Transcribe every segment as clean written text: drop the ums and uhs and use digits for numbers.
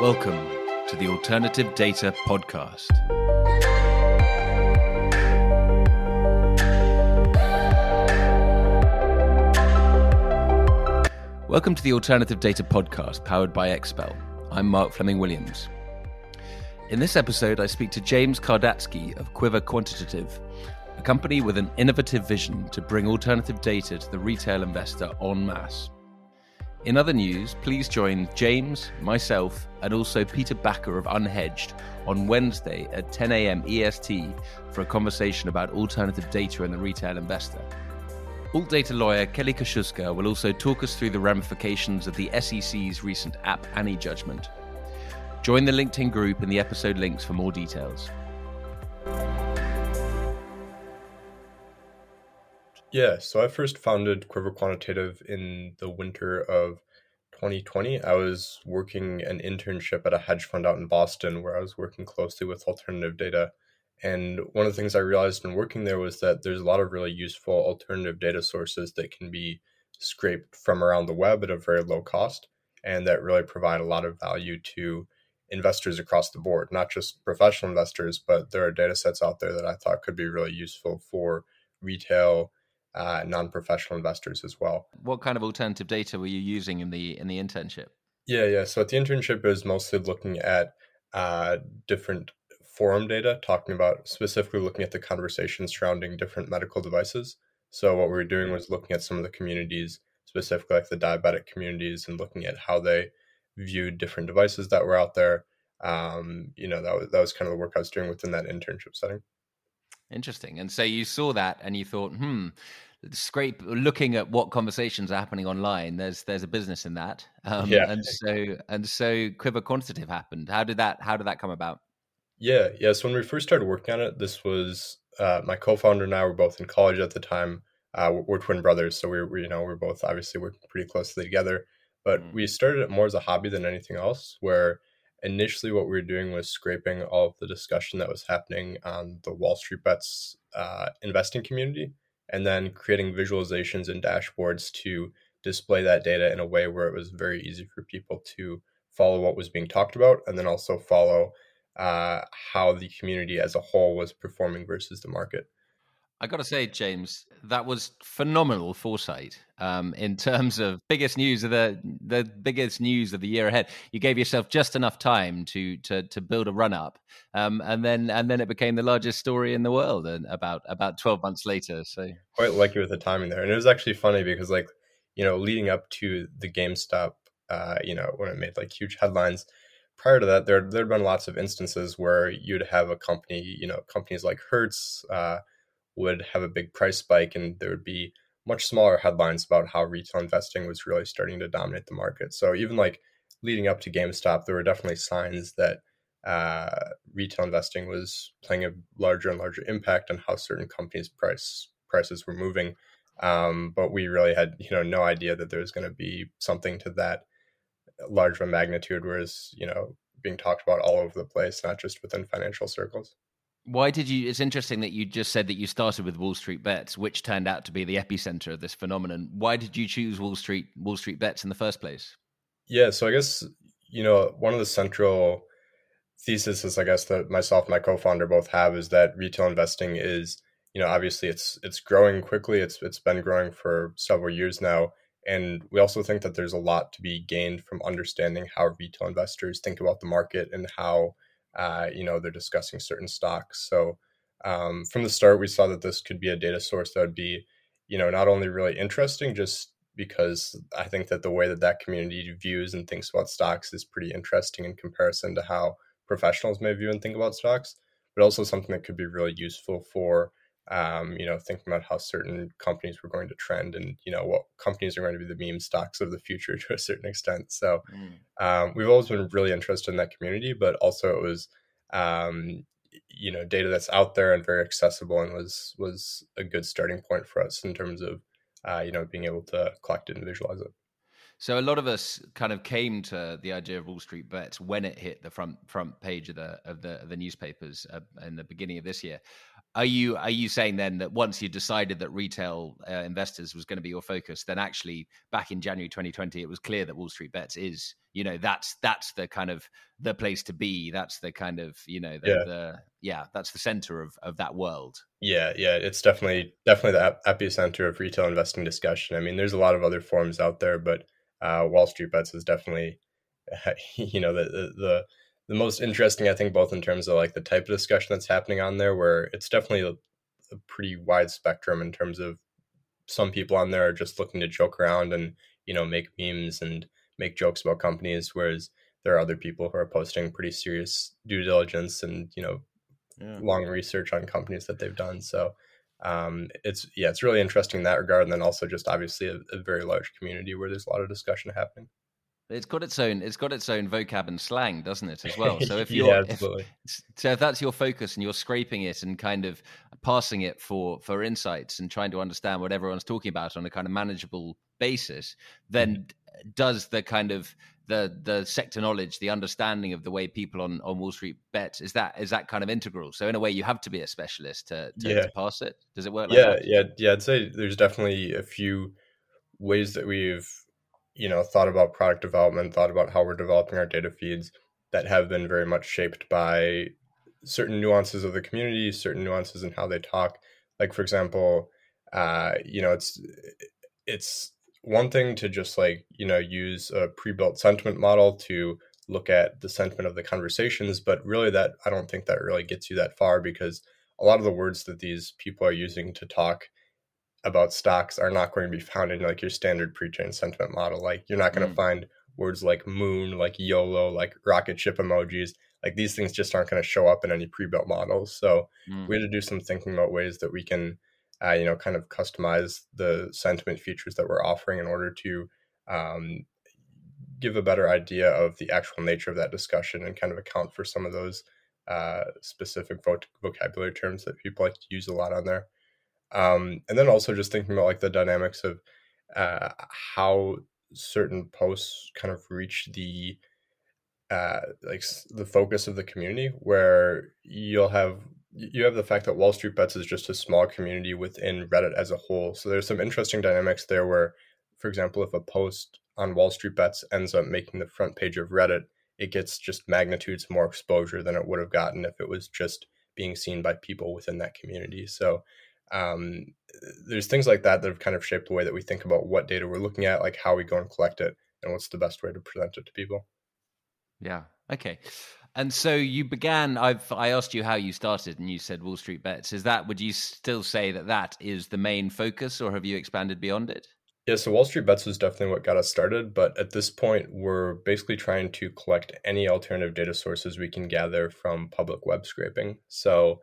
Welcome to the Alternative Data Podcast. Welcome to the Alternative Data Podcast, powered by Expel. I'm Mark Fleming Williams. In this episode, I speak to James Kardatsky of Quiver Quantitative, a company with an innovative vision to bring alternative data to the retail investor en masse. In other news, please join James, myself, and also Peter Bakker of Unhedged on Wednesday at 10 a.m. EST for a conversation about alternative data and the retail investor. Alt data lawyer Kelly Koscuiszka will also talk us through the ramifications of the SEC's recent App Annie judgment. Join the LinkedIn group in the episode links for more details. Yeah, so I first founded Quiver Quantitative in the winter of 2020. I was working an internship at a hedge fund out in Boston where I was working closely with alternative data. And one of the things I realized in working there was that there's a lot of really useful alternative data sources that can be scraped from around the web at a very low cost, and that really provide a lot of value to investors across the board, not just professional investors, but there are data sets out there that I thought could be really useful for retail non-professional investors as well. What kind of alternative data were you using in the internship? Yeah. So at the internship is mostly looking at different forum data, talking about specifically looking at the conversations surrounding different medical devices. So what we were doing was looking at some of the communities, specifically like the diabetic communities, and looking at how they viewed different devices that were out there. That was kind of the work I was doing within that internship setting. Interesting. And so you saw that and you thought, scrape, looking at what conversations are happening online, there's a business in that. And so Quiver Quantitative happened. How did that come about? Yeah. So when we first started working on it, this was my co-founder and I were both in college at the time. We're twin brothers, so we're both obviously working pretty closely together. But we started it more as a hobby than anything else, where initially what we were doing was scraping all of the discussion that was happening on the Wall Street Bets investing community, and then creating visualizations and dashboards to display that data in a way where it was very easy for people to follow what was being talked about, and then also follow how the community as a whole was performing versus the market. I got to say, James, that was phenomenal foresight in terms of biggest news of the year ahead. You gave yourself just enough time to build a run up, and then it became the largest story in the world. And about 12 months later, so quite lucky with the timing there. And it was actually funny because, leading up to the GameStop, when it made huge headlines. Prior to that, there'd been lots of instances where you'd have a company, companies like Hertz. Would have a big price spike, and there would be much smaller headlines about how retail investing was really starting to dominate the market. So even leading up to GameStop, there were definitely signs that retail investing was playing a larger and larger impact on how certain companies' prices were moving. But we really had no idea that there was going to be something to that large of a magnitude, whereas being talked about all over the place, not just within financial circles. Why did you? It's interesting that you just said that you started with Wall Street Bets, which turned out to be the epicenter of this phenomenon. Why did you choose Wall Street Bets in the first place? Yeah, so I guess one of the central theses, I guess, that myself and my co-founder both have is that retail investing is, obviously it's growing quickly. It's been growing for several years now, and we also think that there's a lot to be gained from understanding how retail investors think about the market and how. They're discussing certain stocks. So from the start, we saw that this could be a data source that would be, not only really interesting, just because I think that the way that community views and thinks about stocks is pretty interesting in comparison to how professionals may view and think about stocks, but also something that could be really useful for, thinking about how certain companies were going to trend and, what companies are going to be the meme stocks of the future to a certain extent. So we've always been really interested in that community, but also it was, data that's out there and very accessible, and was a good starting point for us in terms of, being able to collect it and visualize it. So a lot of us kind of came to the idea of Wall Street Bets when it hit the front page of the newspapers in the beginning of this year. Are you saying then that once you decided that retail investors was going to be your focus, then actually back in January 2020, it was clear that Wall Street Bets is you know, that's the kind of the place to be. That's the kind of, you know, that's the center of that world. Yeah. It's definitely the epicenter of retail investing discussion. I mean, there's a lot of other forums out there, but Wall Street Bets is definitely, you know, the most interesting, I think, both in terms of like the type of discussion that's happening on there, where it's definitely a pretty wide spectrum in terms of some people on there are just looking to joke around and, you know, make memes and make jokes about companies, whereas there are other people who are posting pretty serious due diligence and, you know, long research on companies that they've done. So it's really interesting in that regard. And then also just obviously a very large community where there's a lot of discussion happening. It's got its own vocab and slang, doesn't it, as well? So if you're if that's your focus and you're scraping it and kind of passing it for insights and trying to understand what everyone's talking about on a kind of manageable basis, then does the kind of the sector knowledge, the understanding of the way people on Wall Street bet, is that kind of integral? So in a way, you have to be a specialist to pass it. Does it work like that? Yeah. I'd say there's definitely a few ways that we've, you know, thought about product development, thought about how we're developing our data feeds that have been very much shaped by certain nuances of the community, certain nuances in how they talk. Like, for example, you know, it's one thing to just like, you know, use a pre-built sentiment model to look at the sentiment of the conversations, but really that, I don't think that really gets you that far, because a lot of the words that these people are using to talk about stocks are not going to be found in like your standard pre-trained sentiment model. Like, you're not going to find words like moon, like YOLO, like rocket ship emojis. Like, these things just aren't going to show up in any pre-built models. So we had to do some thinking about ways that we can, you know, kind of customize the sentiment features that we're offering in order to give a better idea of the actual nature of that discussion and kind of account for some of those specific vocabulary terms that people like to use a lot on there. And then also just thinking about like the dynamics of how certain posts kind of reach the like the focus of the community, where you have the fact that Wall Street Bets is just a small community within Reddit as a whole. So there's some interesting dynamics there where, for example, if a post on Wall Street Bets ends up making the front page of Reddit, it gets just magnitudes more exposure than it would have gotten if it was just being seen by people within that community. So there's things like that have kind of shaped the way that we think about what data we're looking at, like how we go and collect it, and what's the best way to present it to people. Yeah. Okay. And so you began, I asked you how you started and you said Wall Street Bets. Is that, would you still say that is the main focus, or have you expanded beyond it? Yeah. So Wall Street Bets was definitely what got us started, but at this point we're basically trying to collect any alternative data sources we can gather from public web scraping. So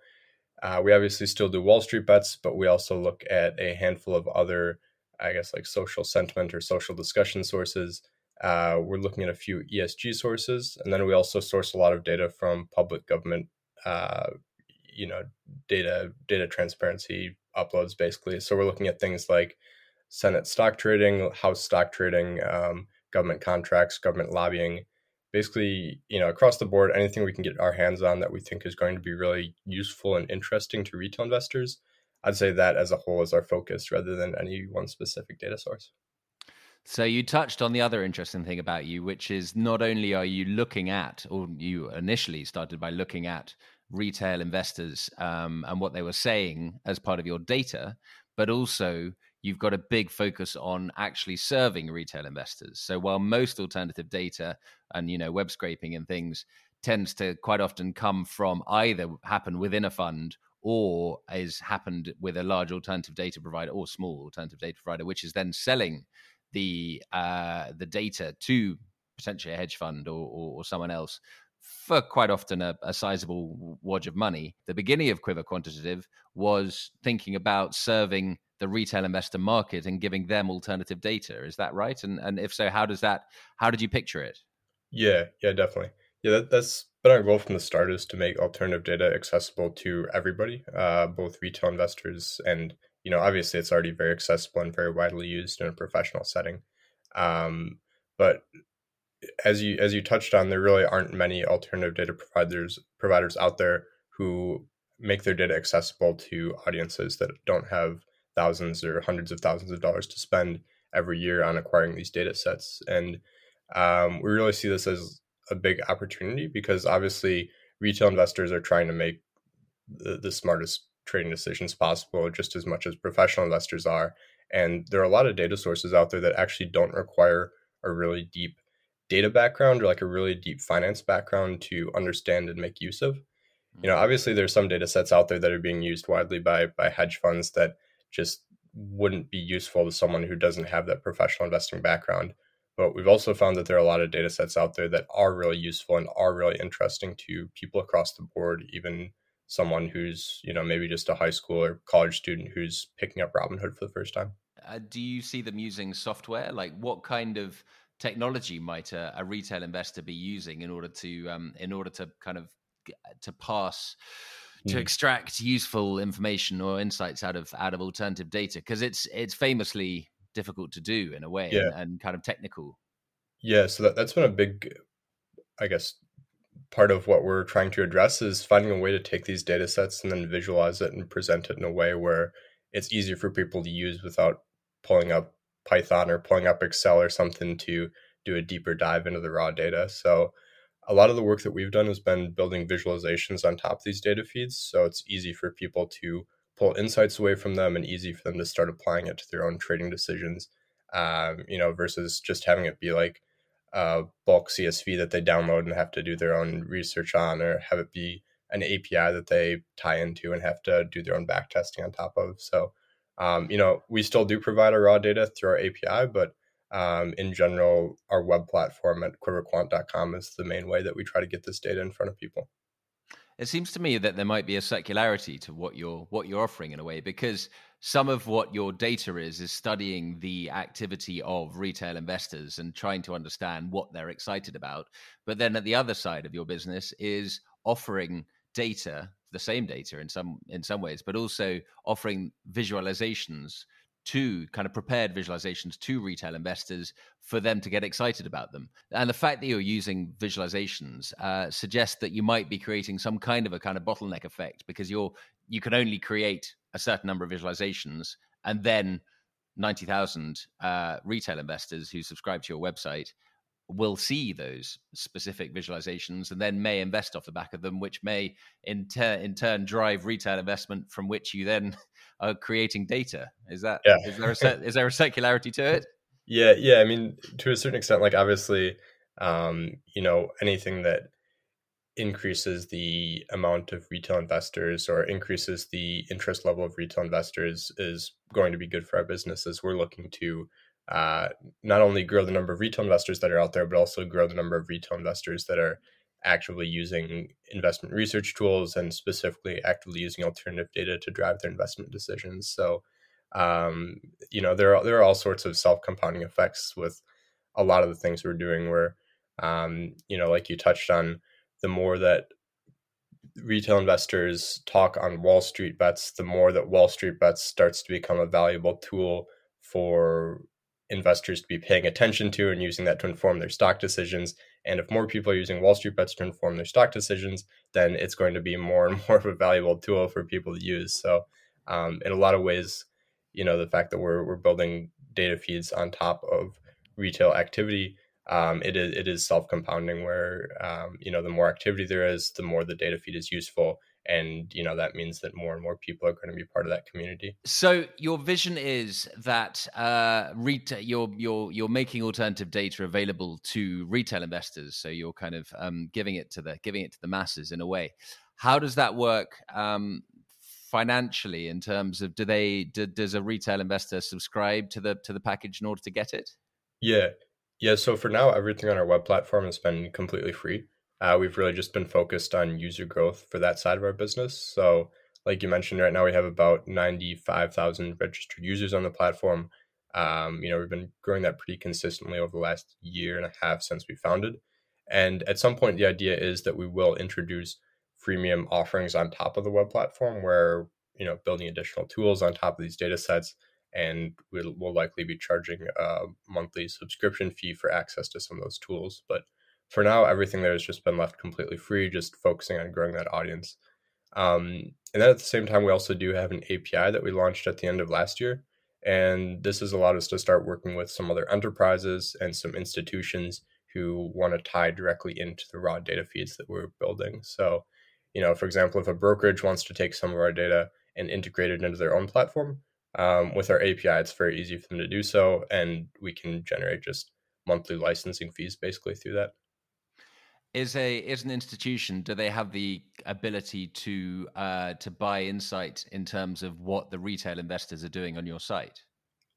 we obviously still do Wall Street Bets, but we also look at a handful of other, I guess, like social sentiment or social discussion sources. We're looking at a few ESG sources, and then we also source a lot of data from public government, you know, data transparency uploads, basically. So we're looking at things like Senate stock trading, House stock trading, government contracts, government lobbying. Basically, you know, across the board, anything we can get our hands on that we think is going to be really useful and interesting to retail investors, I'd say that as a whole is our focus rather than any one specific data source. So you touched on the other interesting thing about you, which is not only are you looking at, or you initially started by looking at retail investors and what they were saying as part of your data, but also you've got a big focus on actually serving retail investors. So while most alternative data and, you know, web scraping and things tends to quite often come from either happen within a fund or is happened with a large alternative data provider or small alternative data provider, which is then selling the data to potentially a hedge fund or someone else for quite often a sizable wodge of money. The beginning of Quiver Quantitative was thinking about serving the retail investor market and giving them alternative data. Is that right? And if so, how did you picture it? Yeah, definitely. Yeah, that's been our goal from the start, is to make alternative data accessible to everybody, both retail investors and, you know, obviously it's already very accessible and very widely used in a professional setting. But as you touched on, there really aren't many alternative data providers out there who make their data accessible to audiences that don't have thousands or hundreds of thousands of dollars to spend every year on acquiring these data sets. And We really see this as a big opportunity because obviously retail investors are trying to make the smartest trading decisions possible just as much as professional investors are. And there are a lot of data sources out there that actually don't require a really deep data background or like a really deep finance background to understand and make use of. You know, obviously there's some data sets out there that are being used widely by hedge funds that just wouldn't be useful to someone who doesn't have that professional investing background. But we've also found that there are a lot of data sets out there that are really useful and are really interesting to people across the board, even someone who's, you know, maybe just a high school or college student who's picking up Robinhood for the first time. Do you see them using software? Like what kind of technology might a retail investor be using in order to extract useful information or insights out of alternative data? Because it's famously difficult to do in a way, yeah, and kind of technical. Yeah, so that's been a big, I guess, part of what we're trying to address is finding a way to take these data sets and then visualize it and present it in a way where it's easier for people to use without pulling up Python or pulling up Excel or something to do a deeper dive into the raw data. So a lot of the work that we've done has been building visualizations on top of these data feeds. So it's easy for people to pull insights away from them and easy for them to start applying it to their own trading decisions, versus just having it be like a bulk CSV that they download and have to do their own research on, or have it be an API that they tie into and have to do their own back testing on top of. So, we still do provide our raw data through our API, but in general, our web platform at quiverquant.com is the main way that we try to get this data in front of people. It seems to me that there might be a circularity to what you're offering in a way, because some of what your data is studying the activity of retail investors and trying to understand what they're excited about. But then at the other side of your business is offering data, the same data in some ways, but also offering visualizations to kind of prepared visualizations to retail investors for them to get excited about them. And the fact that you're using visualizations suggests that you might be creating some kind of bottleneck effect, because you can only create a certain number of visualizations, and then 90,000 retail investors who subscribe to your website will see those specific visualizations and then may invest off the back of them, which may in turn drive retail investment, from which you then are creating data. Is there a circularity to it? Yeah. I mean, to a certain extent, like obviously, anything that increases the amount of retail investors or increases the interest level of retail investors is going to be good for our businesses. We're looking to not only grow the number of retail investors that are out there, but also grow the number of retail investors that are actively using investment research tools and specifically actively using alternative data to drive their investment decisions. So, there are all sorts of self-compounding effects with a lot of the things we're doing where, like you touched on, the more that retail investors talk on Wall Street Bets, the more that Wall Street Bets starts to become a valuable tool for investors to be paying attention to and using that to inform their stock decisions. And if more people are using Wall Street Bets to inform their stock decisions, then it's going to be more and more of a valuable tool for people to use. So in a lot of ways, the fact that we're building data feeds on top of retail activity, it is self-compounding where, the more activity there is, the more the data feed is useful. And, that means that more and more people are going to be part of that community. So your vision is that you're making alternative data available to retail investors. So you're kind of giving it to the masses in a way. How does that work financially in terms of does a retail investor subscribe to the package in order to get it? Yeah. So for now, everything on our web platform has been completely free. We've really just been focused on user growth for that side of our business. So like you mentioned, right now we have about 95,000 registered users on the platform. We've been growing that pretty consistently over the last year and a half since we founded. And at some point, the idea is that we will introduce freemium offerings on top of the web platform where, building additional tools on top of these data sets. And we'll likely be charging a monthly subscription fee for access to some of those tools. But for now, everything there has just been left completely free, just focusing on growing that audience. And then at the same time, we also do have an API that we launched at the end of last year. And this has allowed us to start working with some other enterprises and some institutions who want to tie directly into the raw data feeds that we're building. So, you know, for example, if a brokerage wants to take some of our data and integrate it into their own platform, with our API, it's very easy for them to do so. And we can generate just monthly licensing fees basically through that. Is an institution, do they have the ability to buy insight in terms of what the retail investors are doing on your site?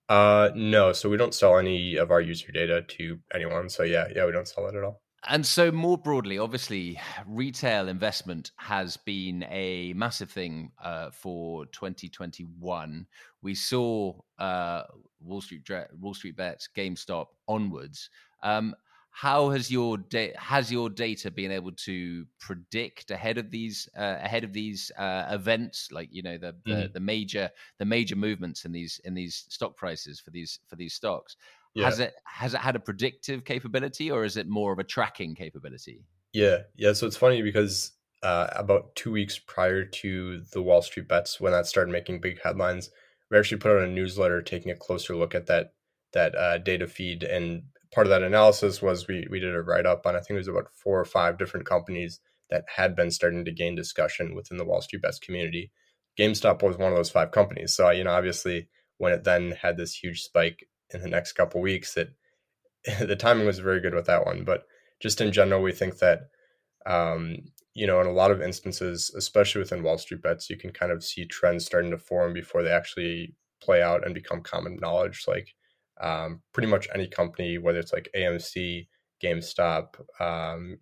No. So we don't sell any of our user data to anyone. So yeah, we don't sell it at all. And so more broadly, obviously, retail investment has been a massive thing for 2021. We saw Wall Street Bets, GameStop onwards. How has your data been able to predict ahead of these events, like, you know, the major movements in these stock prices for these stocks? Yeah. Has it had a predictive capability, or is it more of a tracking capability? Yeah. So it's funny because about 2 weeks prior to the Wall Street Bets, when that started making big headlines, we actually put out a newsletter taking a closer look at that data feed. And part of that analysis was we did a write-up on, I think it was about 4 or 5 different companies that had been starting to gain discussion within the Wall Street Bets community. GameStop was one of those 5 companies. So, you know, obviously when it then had this huge spike in the next couple of weeks, that the timing was very good with that one. But just in general, we think that, you know, in a lot of instances, especially within Wall Street Bets, you can kind of see trends starting to form before they actually play out and become common knowledge. Like, pretty much any company, whether it's like AMC, GameStop,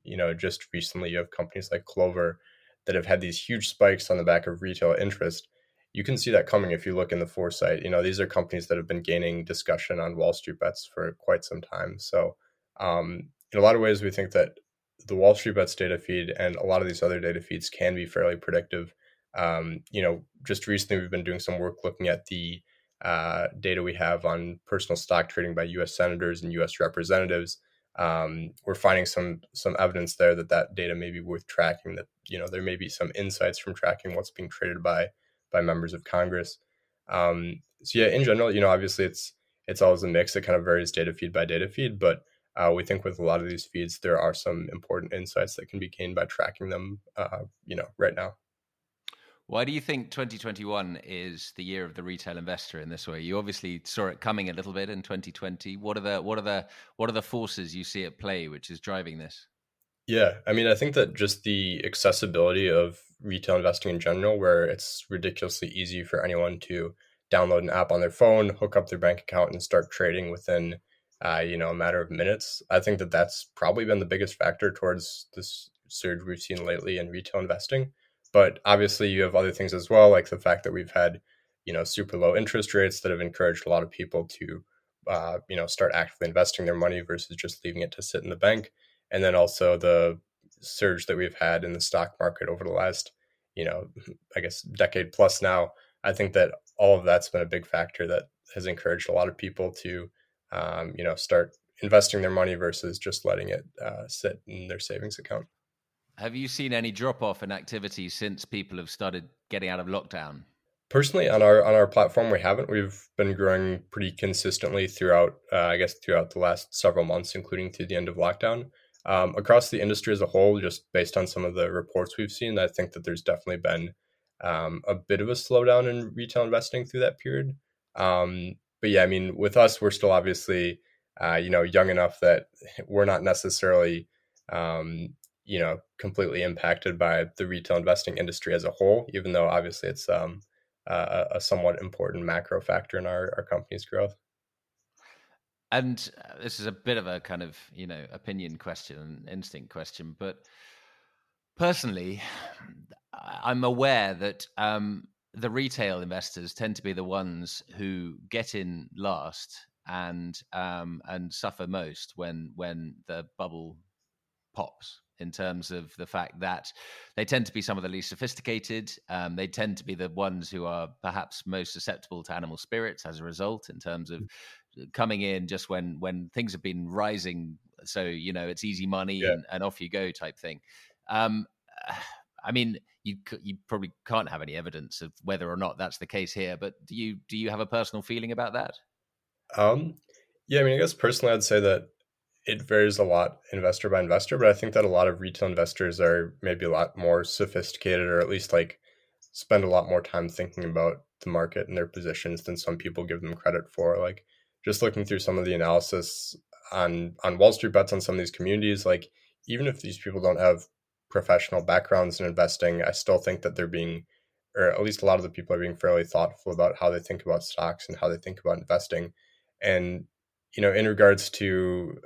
you know, just recently you have companies like Clover that have had these huge spikes on the back of retail interest. You can see that coming if you look in the foresight. You know, these are companies that have been gaining discussion on Wall Street Bets for quite some time. So in a lot of ways, we think that the Wall Street Bets data feed and a lot of these other data feeds can be fairly predictive. You know, just recently, we've been doing some work looking at the data we have on personal stock trading by U.S. senators and U.S. representatives. We're finding some evidence there that data may be worth tracking, that, you know, there may be some insights from tracking what's being traded by members of Congress. So yeah, in general, you know, obviously it's always a mix. It kind of varies data feed by data feed, but we think with a lot of these feeds, there are some important insights that can be gained by tracking them, you know, right now. Why do you think 2021 is the year of the retail investor in this way? You obviously saw it coming a little bit in 2020. What are the forces you see at play which is driving this? Yeah, I mean, I think that just the accessibility of retail investing in general, where it's ridiculously easy for anyone to download an app on their phone, hook up their bank account, and start trading within, you know, a matter of minutes. I think that that's probably been the biggest factor towards this surge we've seen lately in retail investing. But obviously, you have other things as well, like the fact that we've had, you know, super low interest rates that have encouraged a lot of people to, you know, start actively investing their money versus just leaving it to sit in the bank. And then also the surge that we've had in the stock market over the last, you know, I guess decade plus now. I think that all of that's been a big factor that has encouraged a lot of people to, you know, start investing their money versus just letting it sit in their savings account. Have you seen any drop-off in activity since people have started getting out of lockdown? Personally, on our platform, we haven't. We've been growing pretty consistently throughout the last several months, including through the end of lockdown. Across the industry as a whole, just based on some of the reports we've seen, I think that there's definitely been a bit of a slowdown in retail investing through that period. But yeah, I mean, with us, we're still obviously, you know, young enough that we're not necessarily, you know, completely impacted by the retail investing industry as a whole, even though obviously it's a somewhat important macro factor in our company's growth. And this is a bit of a kind of, you know, opinion question, instinct question, but personally, I'm aware that the retail investors tend to be the ones who get in last and suffer most when the bubble pops, in terms of the fact that they tend to be some of the least sophisticated. They tend to be the ones who are perhaps most susceptible to animal spirits as a result, in terms of coming in just when things have been rising. So, you know, it's easy money and off you go type thing. I mean, you probably can't have any evidence of whether or not that's the case here, but do you have a personal feeling about that? Yeah, I mean, I guess personally I'd say that it varies a lot investor by investor, but I think that a lot of retail investors are maybe a lot more sophisticated, or at least like spend a lot more time thinking about the market and their positions than some people give them credit for. Like just looking through some of the analysis on Wall Street Bets on some of these communities, like even if these people don't have professional backgrounds in investing, I still think that they're being, or at least a lot of the people are being fairly thoughtful about how they think about stocks and how they think about investing. And, you know, in regards to,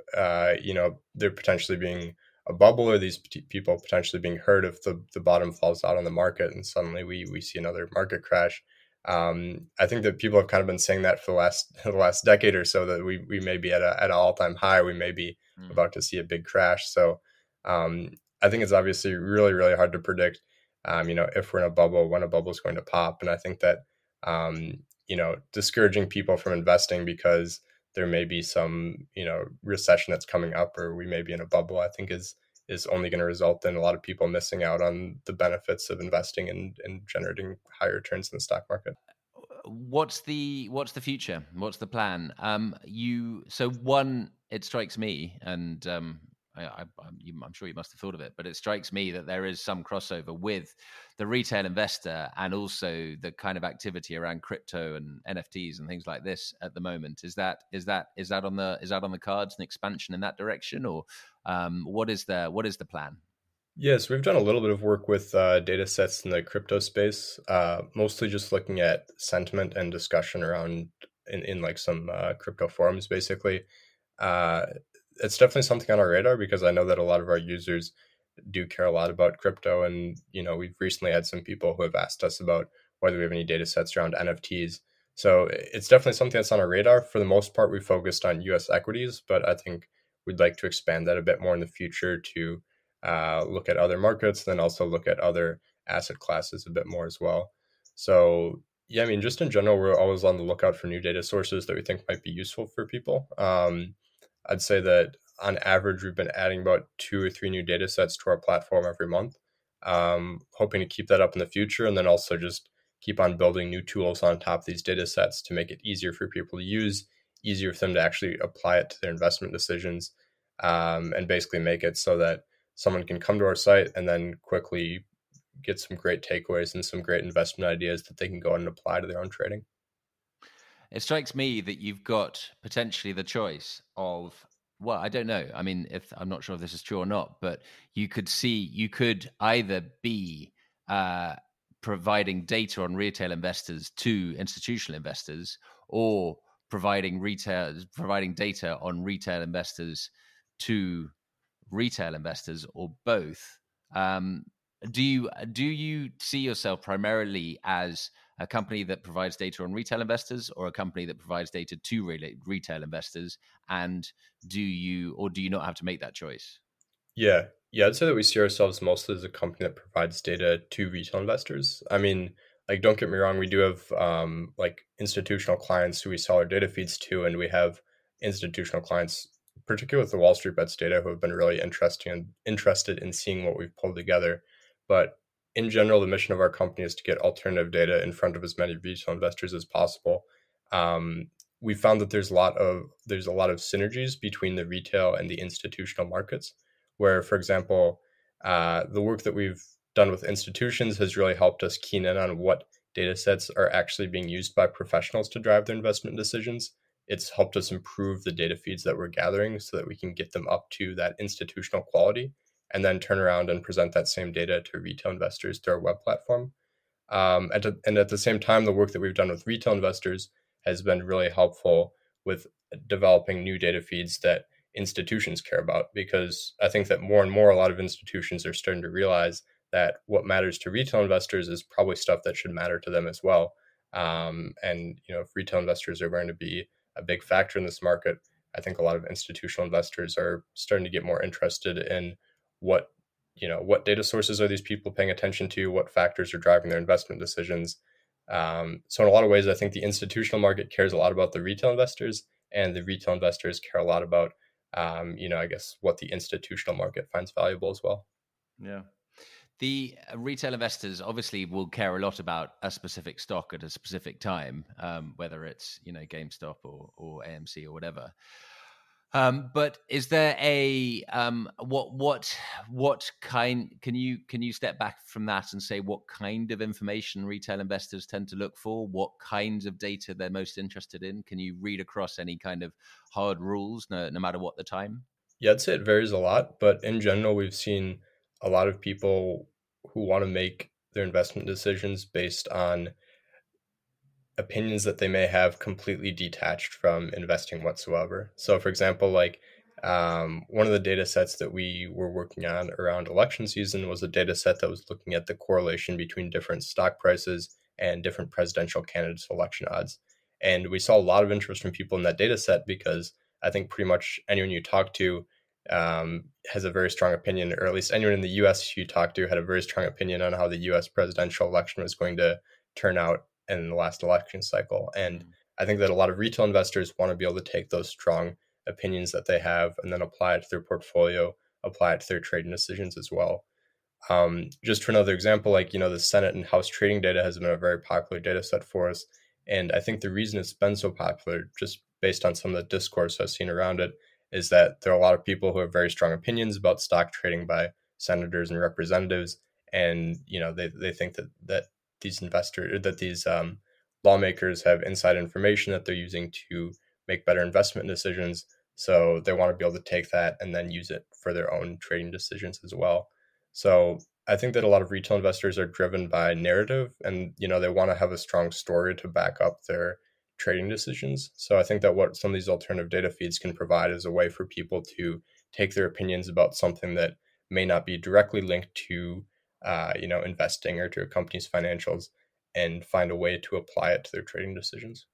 you know, there potentially being a bubble or these people potentially being hurt if the bottom falls out on the market and suddenly we see another market crash. I think that people have kind of been saying that for the last decade or so, that we may be at an all-time high. We may be about to see a big crash. So I think it's obviously really, really hard to predict, you know, if we're in a bubble, when a bubble is going to pop. And I think that, you know, discouraging people from investing because there may be some, you know, recession that's coming up, or we may be in a bubble, I think is only going to result in a lot of people missing out on the benefits of investing and generating higher returns in the stock market. What's the future? What's the plan? It strikes me, and I'm sure you must have thought of it, but it strikes me that there is some crossover with the retail investor and also the kind of activity around crypto and NFTs and things like this at the moment. Is that on the cards, an expansion in that direction, or what is the plan? Yes, we've done a little bit of work with data sets in the crypto space, mostly just looking at sentiment and discussion around in like some crypto forums, basically. It's definitely something on our radar because I know that a lot of our users do care a lot about crypto. And, you know, we've recently had some people who have asked us about whether we have any data sets around NFTs. So it's definitely something that's on our radar. For the most part, we focused on US equities, but I think we'd like to expand that a bit more in the future to look at other markets, and then also look at other asset classes a bit more as well. So yeah, I mean, just in general, we're always on the lookout for new data sources that we think might be useful for people. I'd say that on average, we've been adding about 2 or 3 new data sets to our platform every month, hoping to keep that up in the future, and then also just keep on building new tools on top of these data sets to make it easier for people to use, easier for them to actually apply it to their investment decisions, and basically make it so that someone can come to our site and then quickly get some great takeaways and some great investment ideas that they can go and apply to their own trading. It strikes me that you've got potentially the choice of, well, I don't know. I mean, if I'm not sure if this is true or not, but you could either be providing data on retail investors to institutional investors, or providing data on retail investors to retail investors, or both. Do you see yourself primarily as a company that provides data on retail investors, or a company that provides data to retail investors? And do you not have to make that choice? Yeah. I'd say that we see ourselves mostly as a company that provides data to retail investors. I mean, like, don't get me wrong. We do have like institutional clients who we sell our data feeds to, and we have institutional clients, particularly with the Wall Street Bets data, who have been really interested in seeing what we've pulled together. But in general, the mission of our company is to get alternative data in front of as many retail investors as possible. We found that there's a lot of synergies between the retail and the institutional markets, where, for example, the work that we've done with institutions has really helped us keen in on what data sets are actually being used by professionals to drive their investment decisions. It's helped us improve the data feeds that we're gathering so that we can get them up to that institutional quality, and then turn around and present that same data to retail investors through our web platform. And at the same time, the work that we've done with retail investors has been really helpful with developing new data feeds that institutions care about, because I think that more and more, a lot of institutions are starting to realize that what matters to retail investors is probably stuff that should matter to them as well. And, you know, if retail investors are going to be a big factor in this market, I think a lot of institutional investors are starting to get more interested in what data sources are these people paying attention to, what factors are driving their investment decisions. So in a lot of ways, I think the institutional market cares a lot about the retail investors, and the retail investors care a lot about, I guess, what the institutional market finds valuable as well. Yeah. The retail investors obviously will care a lot about a specific stock at a specific time, whether it's, you know, GameStop or AMC or whatever. But is there a what kind, can you step back from that and say what kind of information retail investors tend to look for? What kinds of data they're most interested in? Can you read across any kind of hard rules, no matter what the time? Yeah, I'd say it varies a lot, but in general, we've seen a lot of people who want to make their investment decisions based on opinions that they may have completely detached from investing whatsoever. So for example, like one of the data sets that we were working on around election season was a data set that was looking at the correlation between different stock prices and different presidential candidates' election odds. And we saw a lot of interest from people in that data set because I think pretty much anyone you talk to has a very strong opinion, or at least anyone in the U.S. you talked to had a very strong opinion on how the U.S. presidential election was going to turn out in the last election cycle. And I think that a lot of retail investors want to be able to take those strong opinions that they have and then apply it to their portfolio, apply it to their trading decisions as well. Just for another example, like, you know, the Senate and House trading data has been a very popular data set for us. And I think the reason it's been so popular, just based on some of the discourse I've seen around it, is that there are a lot of people who have very strong opinions about stock trading by senators and representatives. And, you know, they think that these investors, that these lawmakers have inside information that they're using to make better investment decisions. So they want to be able to take that and then use it for their own trading decisions as well. So I think that a lot of retail investors are driven by narrative, and, you know, they want to have a strong story to back up their trading decisions. So I think that what some of these alternative data feeds can provide is a way for people to take their opinions about something that may not be directly linked to, you know, investing or to a company's financials, and find a way to apply it to their trading decisions.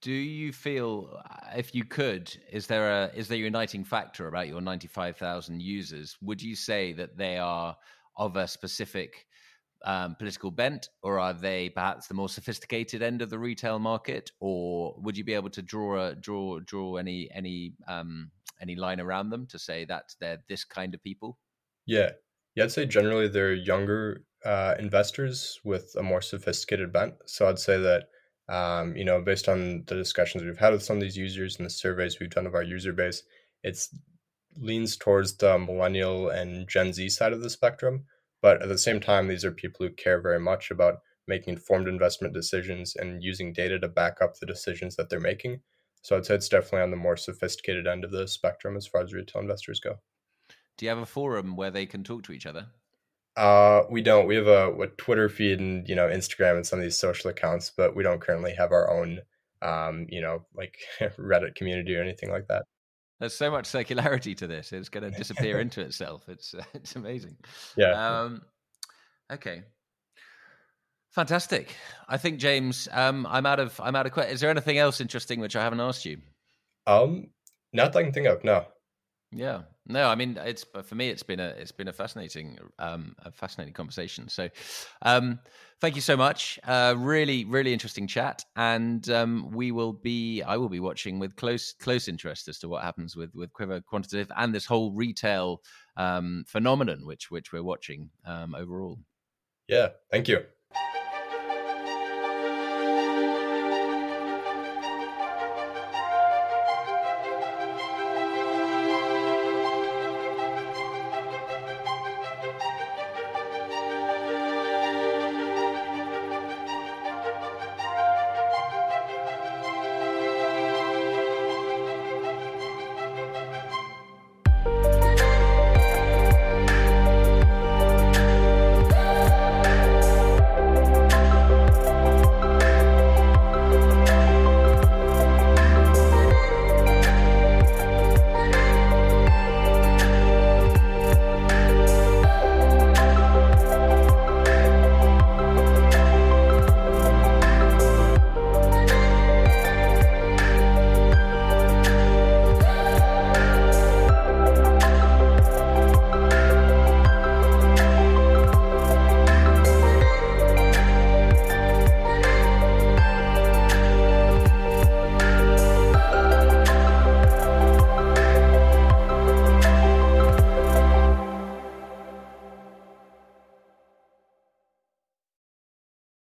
Do you feel, if you could, is there a uniting factor about your 95,000 users? Would you say that they are of a specific political bent, or are they perhaps the more sophisticated end of the retail market, or would you be able to draw any line around them to say that they're this kind of people? Yeah, I'd say generally they're younger investors with a more sophisticated bent. So I'd say that you know, based on the discussions we've had with some of these users and the surveys we've done of our user base, it leans towards the millennial and Gen Z side of the spectrum. But at the same time, these are people who care very much about making informed investment decisions and using data to back up the decisions that they're making. So I'd say it's definitely on the more sophisticated end of the spectrum as far as retail investors go. Do you have a forum where they can talk to each other? We don't. We have a Twitter feed and, you know, Instagram and some of these social accounts, but we don't currently have our own, you know, like Reddit community or anything like that. There's so much circularity to this. It's going to disappear into itself. It's amazing. Yeah. Okay. Fantastic. I think, James, I'm out of questions. Is there anything else interesting which I haven't asked you? Not that I can think of. No. Yeah. No, I mean, it's, for me, it's been a fascinating conversation. So, thank you so much. Really, really interesting chat. And I will be watching with close interest as to what happens with Quiver Quantitative and this whole retail phenomenon, which we're watching overall. Yeah, thank you.